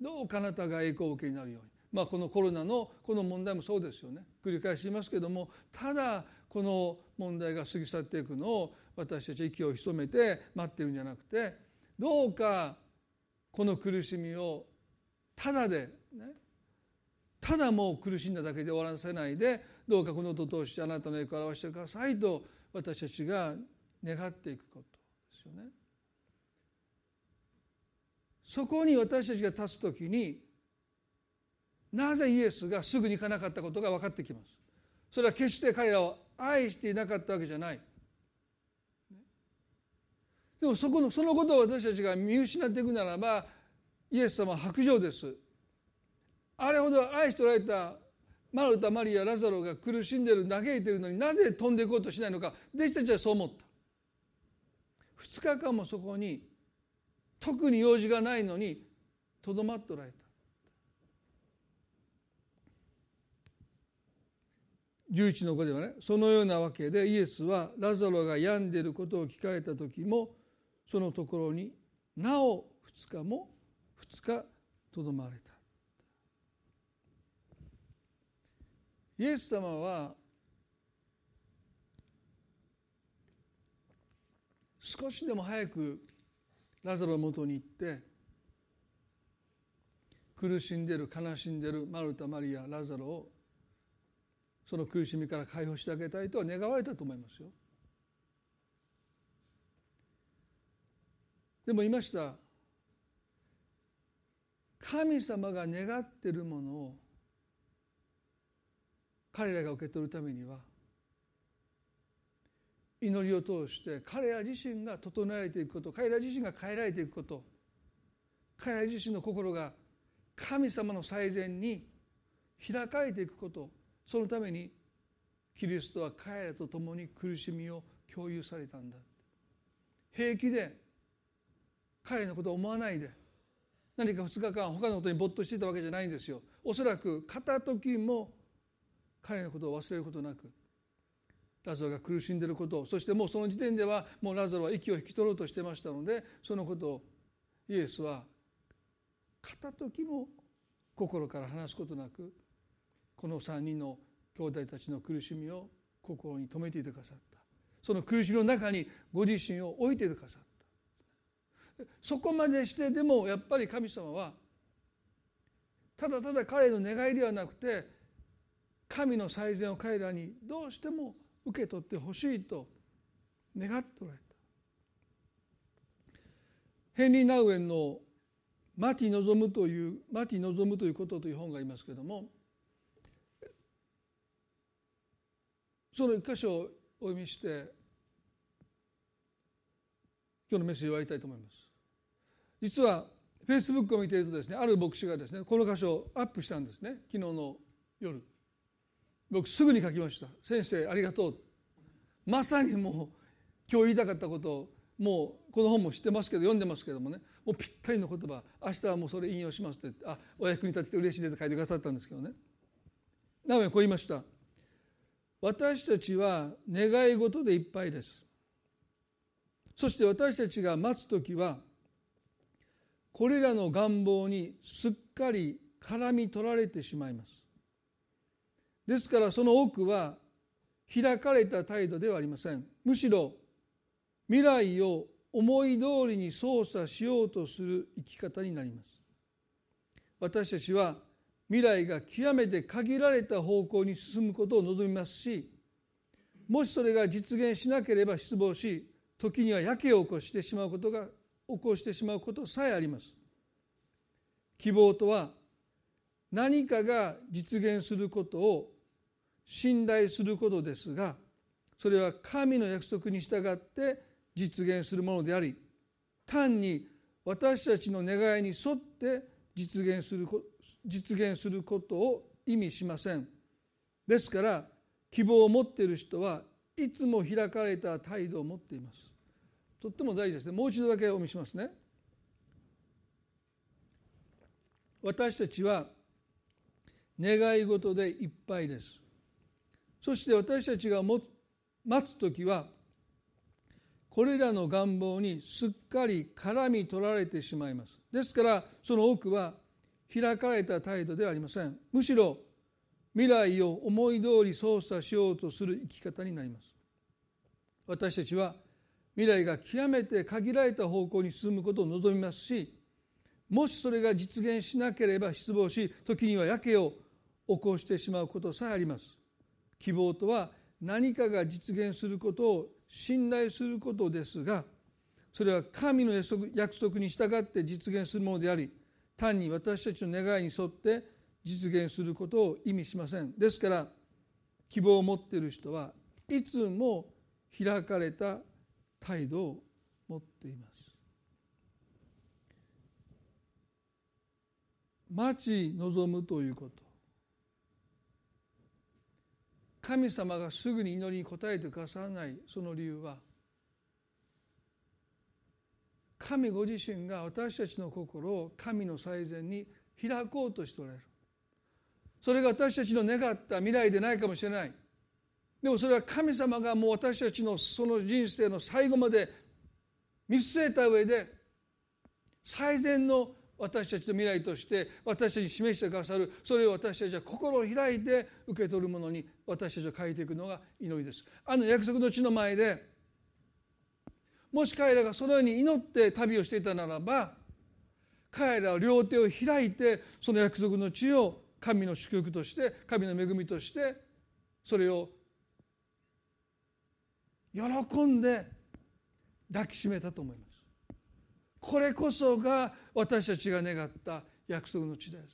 どうかあなたが栄光を受けになるように。このコロナのこの問題もそうですよね。繰り返しますけども、ただこの問題が過ぎ去っていくのを私たちは息を潜めて待っているんじゃなくて、どうかこの苦しみをただで、ね、ただもう苦しんだだけで終わらせないで、どうかこの音を通してあなたの栄光を表してくださいと私たちが願っていくことですよね。そこに私たちが立つときに、なぜイエスがすぐに行かなかったことが分かってきます。それは決して彼らを愛していなかったわけじゃない。でもそのことを私たちが見失っていくならば、イエス様は薄情です。あれほど愛しておられたマルタ、マリア、ラザロが苦しんでいる、嘆いているのに、なぜ飛んでいこうとしないのか。弟子たちはそう思った。2日間もそこに特に用事がないのにとどまっておられた。11の5ではね、そのようなわけでイエスはラザロが病んでいることを聞かれた時も、そのところになお2日とどまれた。イエス様は少しでも早くラザロの元に行って、苦しんでいる、悲しんでいるマルタ、マリア、ラザロをその苦しみから解放してあげたいとは願われたと思いますよ。でも言いました、神様が願っているものを彼らが受け取るためには、祈りを通して彼ら自身が整えていくこと、彼ら自身が変えられていくこと、彼ら自身の心が神様の最善に開かれていくこと、そのためにキリストは彼らと共に苦しみを共有されたんだ。平気で彼らのことを思わないで、何か2日間他のことに没頭していたわけじゃないんですよ。おそらく片時も彼のことを忘れることなく、ラザロが苦しんでいることを、そしてもうその時点ではもうラザロは息を引き取ろうとしてましたので、そのことをイエスは片時も心から話すことなく、この3人の兄弟たちの苦しみを心に留めていてくださった。その苦しみの中にご自身を置いてくださった。そこまでして、でもやっぱり神様はただただ彼の願いではなくて、神の最善を彼らにどうしても受け取ってほしいと願っておられた。ヘンリー・ナウエンのマティ望むということという本がありますけれども、その一箇所をお読みして今日のメッセージを終わりたいと思います。実はフェイスブックを見ているとですね、ある牧師がですね、この箇所をアップしたんですね、昨日の夜。僕すぐに書きました。先生ありがとう。まさにもう今日言いたかったことを、もうこの本も知ってますけど、読んでますけどもね、もうぴったりの言葉、明日はもうそれ引用しますって、あ、お役に立てて嬉しいですと書いてくださったんですけどね。なおこう言いました。私たちは願い事でいっぱいです。そして私たちが待つときは、これらの願望にすっかり絡み取られてしまいます。ですからその多くは開かれた態度ではありません。むしろ未来を思い通りに操作しようとする生き方になります。私たちは未来が極めて限られた方向に進むことを望みますし、もしそれが実現しなければ失望し、時にはやけを起こしてしまうことさえあります。希望とは、何かが実現することを信頼することですが、それは神の約束に従って実現するものであり、単に私たちの願いに沿って実現することを意味しません。ですから希望を持っている人はいつも開かれた態度を持っています。とっても大事ですね。もう一度だけお見せしますね。私たちは願い事でいっぱいです。そして私たちが持って待つときは、これらの願望にすっかり絡み取られてしまいます。ですからその多くは開かれた態度ではありません。むしろ未来を思い通り操作しようとする生き方になります。私たちは未来が極めて限られた方向に進むことを望みますし、もしそれが実現しなければ失望し、時にはやけを起こしてしまうことさえあります。希望とは、何かが実現することを信頼することですが、それは神の約束に従って実現するものであり、単に私たちの願いに沿って実現することを意味しません。ですから希望を持っている人はいつも開かれた態度を持っています。待ち望むということ、神様がすぐに祈りに応えてくださらないその理由は、神ご自身が私たちの心を神の最善に開こうとしておられる。それが私たちの願った未来でないかもしれない。でもそれは神様がもう私たちのその人生の最後まで見据えた上で、最善の私たちの未来として私たちに示してくださる。それを私たちは心を開いて受け取るものに私たちを変えていくのが祈りです。あの約束の地の前で、もし彼らがそのように祈って旅をしていたならば、彼らは両手を開いてその約束の地を神の祝福として、神の恵みとして、それを喜んで抱きしめたと思います。これこそが私たちが願った約束の地です。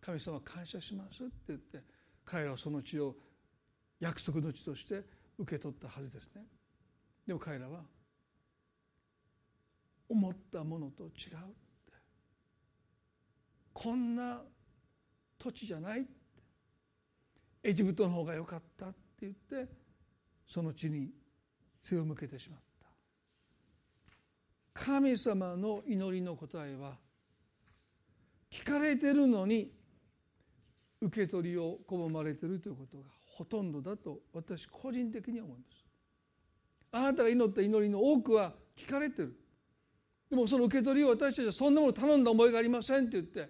神様感謝しますって言って、彼らはその地を約束の地として受け取ったはずですね。でも彼らは思ったものと違うって、こんな土地じゃないって、エジプトの方が良かったって言ってその地に背を向けてしまった。神様の祈りの答えは、聞かれているのに受け取りを拒まれているということがほとんどだと私個人的に思います。あなたが祈った祈りの多くは聞かれている。でもその受け取りを私たちはそんなもの頼んだ覚えがありませんって言って、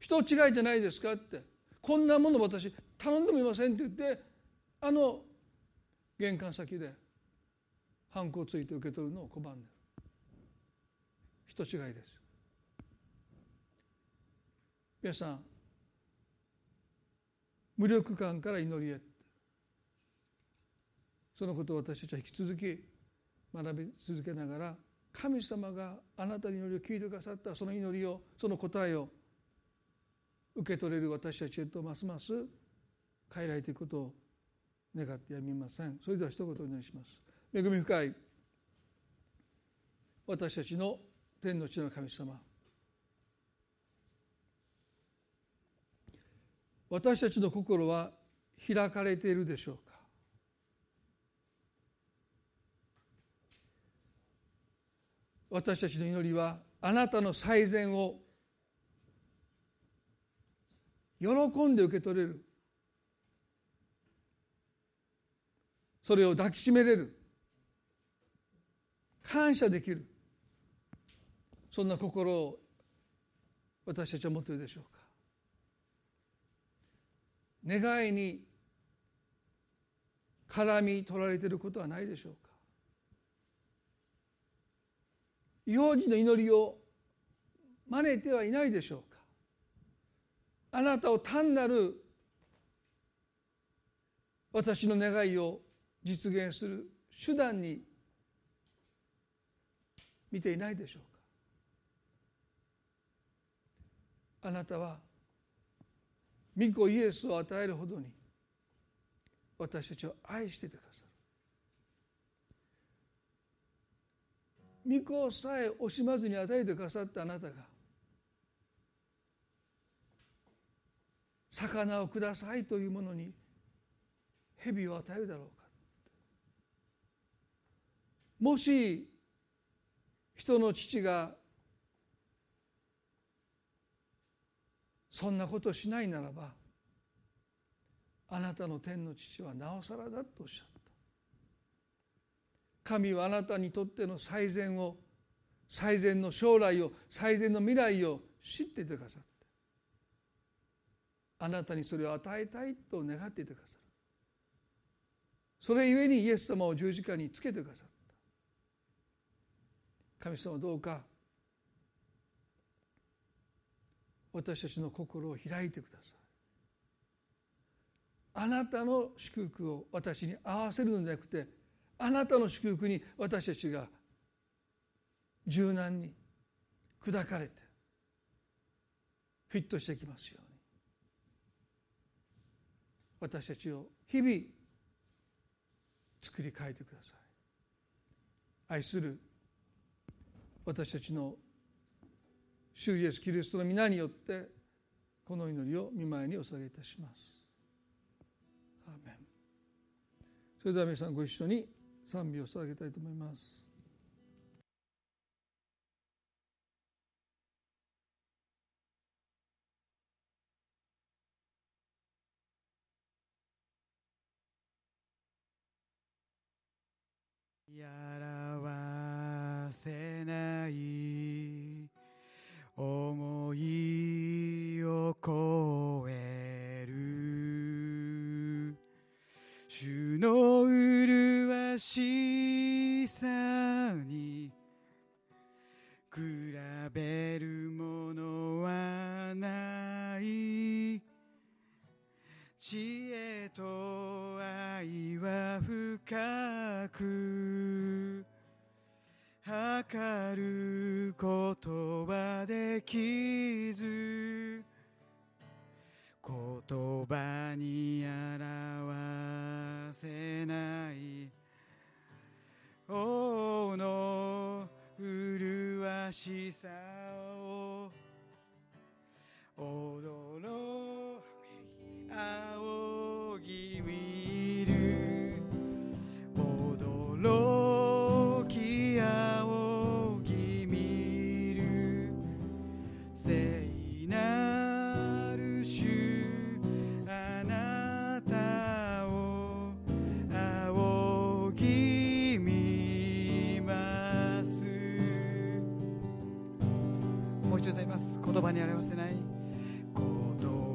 人違いじゃないですかって、こんなもの私頼んでもいませんって言って、あの玄関先でハンコをついて受け取るのを拒んでる。人違いです。皆さん、無力感から祈りへ、そのことを私たちは引き続き学び続けながら、神様があなたの祈りを聞いてくださった、その祈りを、その答えを受け取れる私たちへとますます快来ということを願ってやみません。それでは一言お願いします。恵み深い私たちの天の地の神様、私たちの心は開かれているでしょうか。私たちの祈りはあなたの最善を喜んで受け取れる、それを抱きしめれる、感謝できる、そんな心を私たちは持っているでしょうか。願いに絡み取られていることはないでしょうか。異邦人の祈りを真似てはいないでしょうか。あなたを単なる私の願いを実現する手段に見ていないでしょうか。あなたは御子イエスを与えるほどに私たちを愛していてくださる。御子さえ惜しまずに与えてくださったあなたが、魚をくださいというものに蛇を与えるだろうか。もし人の父がそんなことをしないならば、あなたの天の父はなおさらだとおっしゃった。神はあなたにとっての最善を、最善の将来を、最善の未来を知っていてくださって、あなたにそれを与えたいと願っていてくださる。それゆえにイエス様を十字架につけてくださった。神様、どうか私たちの心を開いてください。あなたの祝福を私に合わせるのではなくて、あなたの祝福に私たちが柔軟に砕かれてフィットしていきますように、私たちを日々作り変えてください。愛する私たちの主イエスキリストの皆によってこの祈りを御前にお捧げいたします。アーメン。それでは皆さんご一緒に賛美を捧げたいと思います。表せない思いを超える主の麗しさに比べるものはない。知恵と愛は深く測ることはできず、言葉に表せない王の麗しさを驚き仰ぎ見る、驚き仰ぎ聖なる主口を歌います。言葉に表せない、言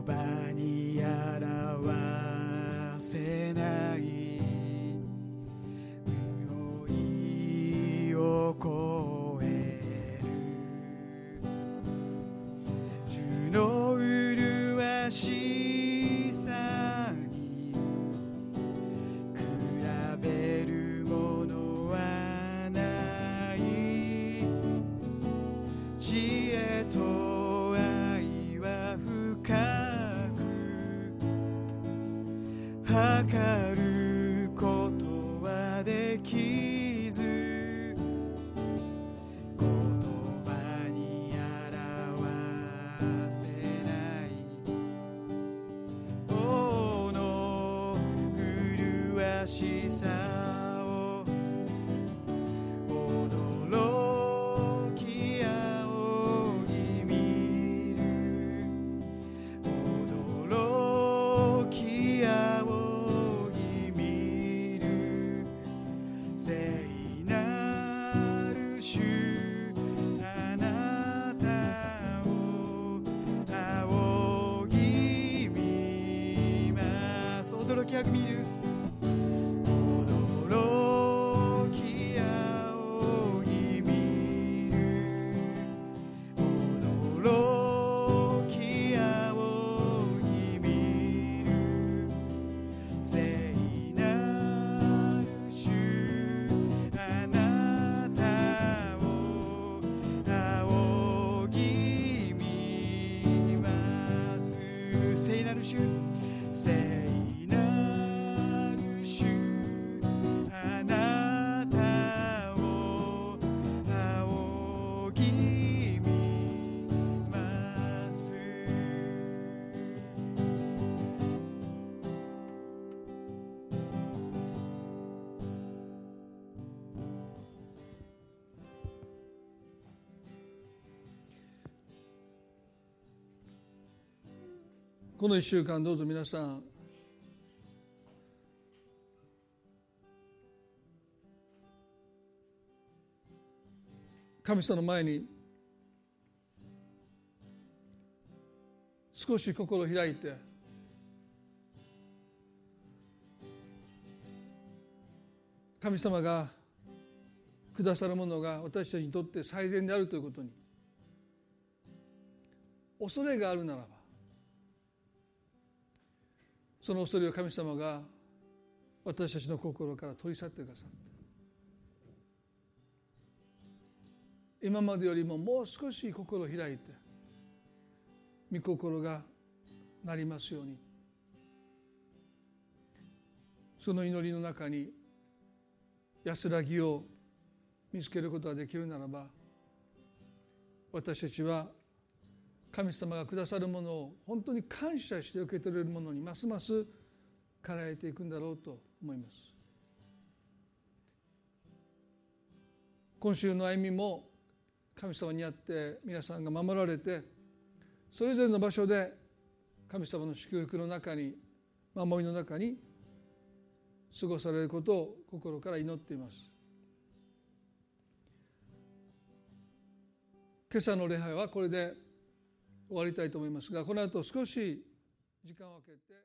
葉に表せない潤いを超える主の麗しさに比べるものはない。知恵と愛は深く測ることはできず、この1週間どうぞ皆さん、神様の前に少し心を開いて、神様がくださるものが私たちにとって最善であるということに恐れがあるならば、その恐れを神様が私たちの心から取り去ってくださって、今までよりももう少し心を開いて御心がなりますように、その祈りの中に安らぎを見つけることができるならば、私たちは神様がくださるものを本当に感謝して受け取れるものにますます変えていくんだろうと思います。今週の歩みも神様にあって皆さんが守られて、それぞれの場所で神様の祝福の中に、守りの中に過ごされることを心から祈っています。今朝の礼拝はこれで終わりたいと思いますが、この後少し時間を空けて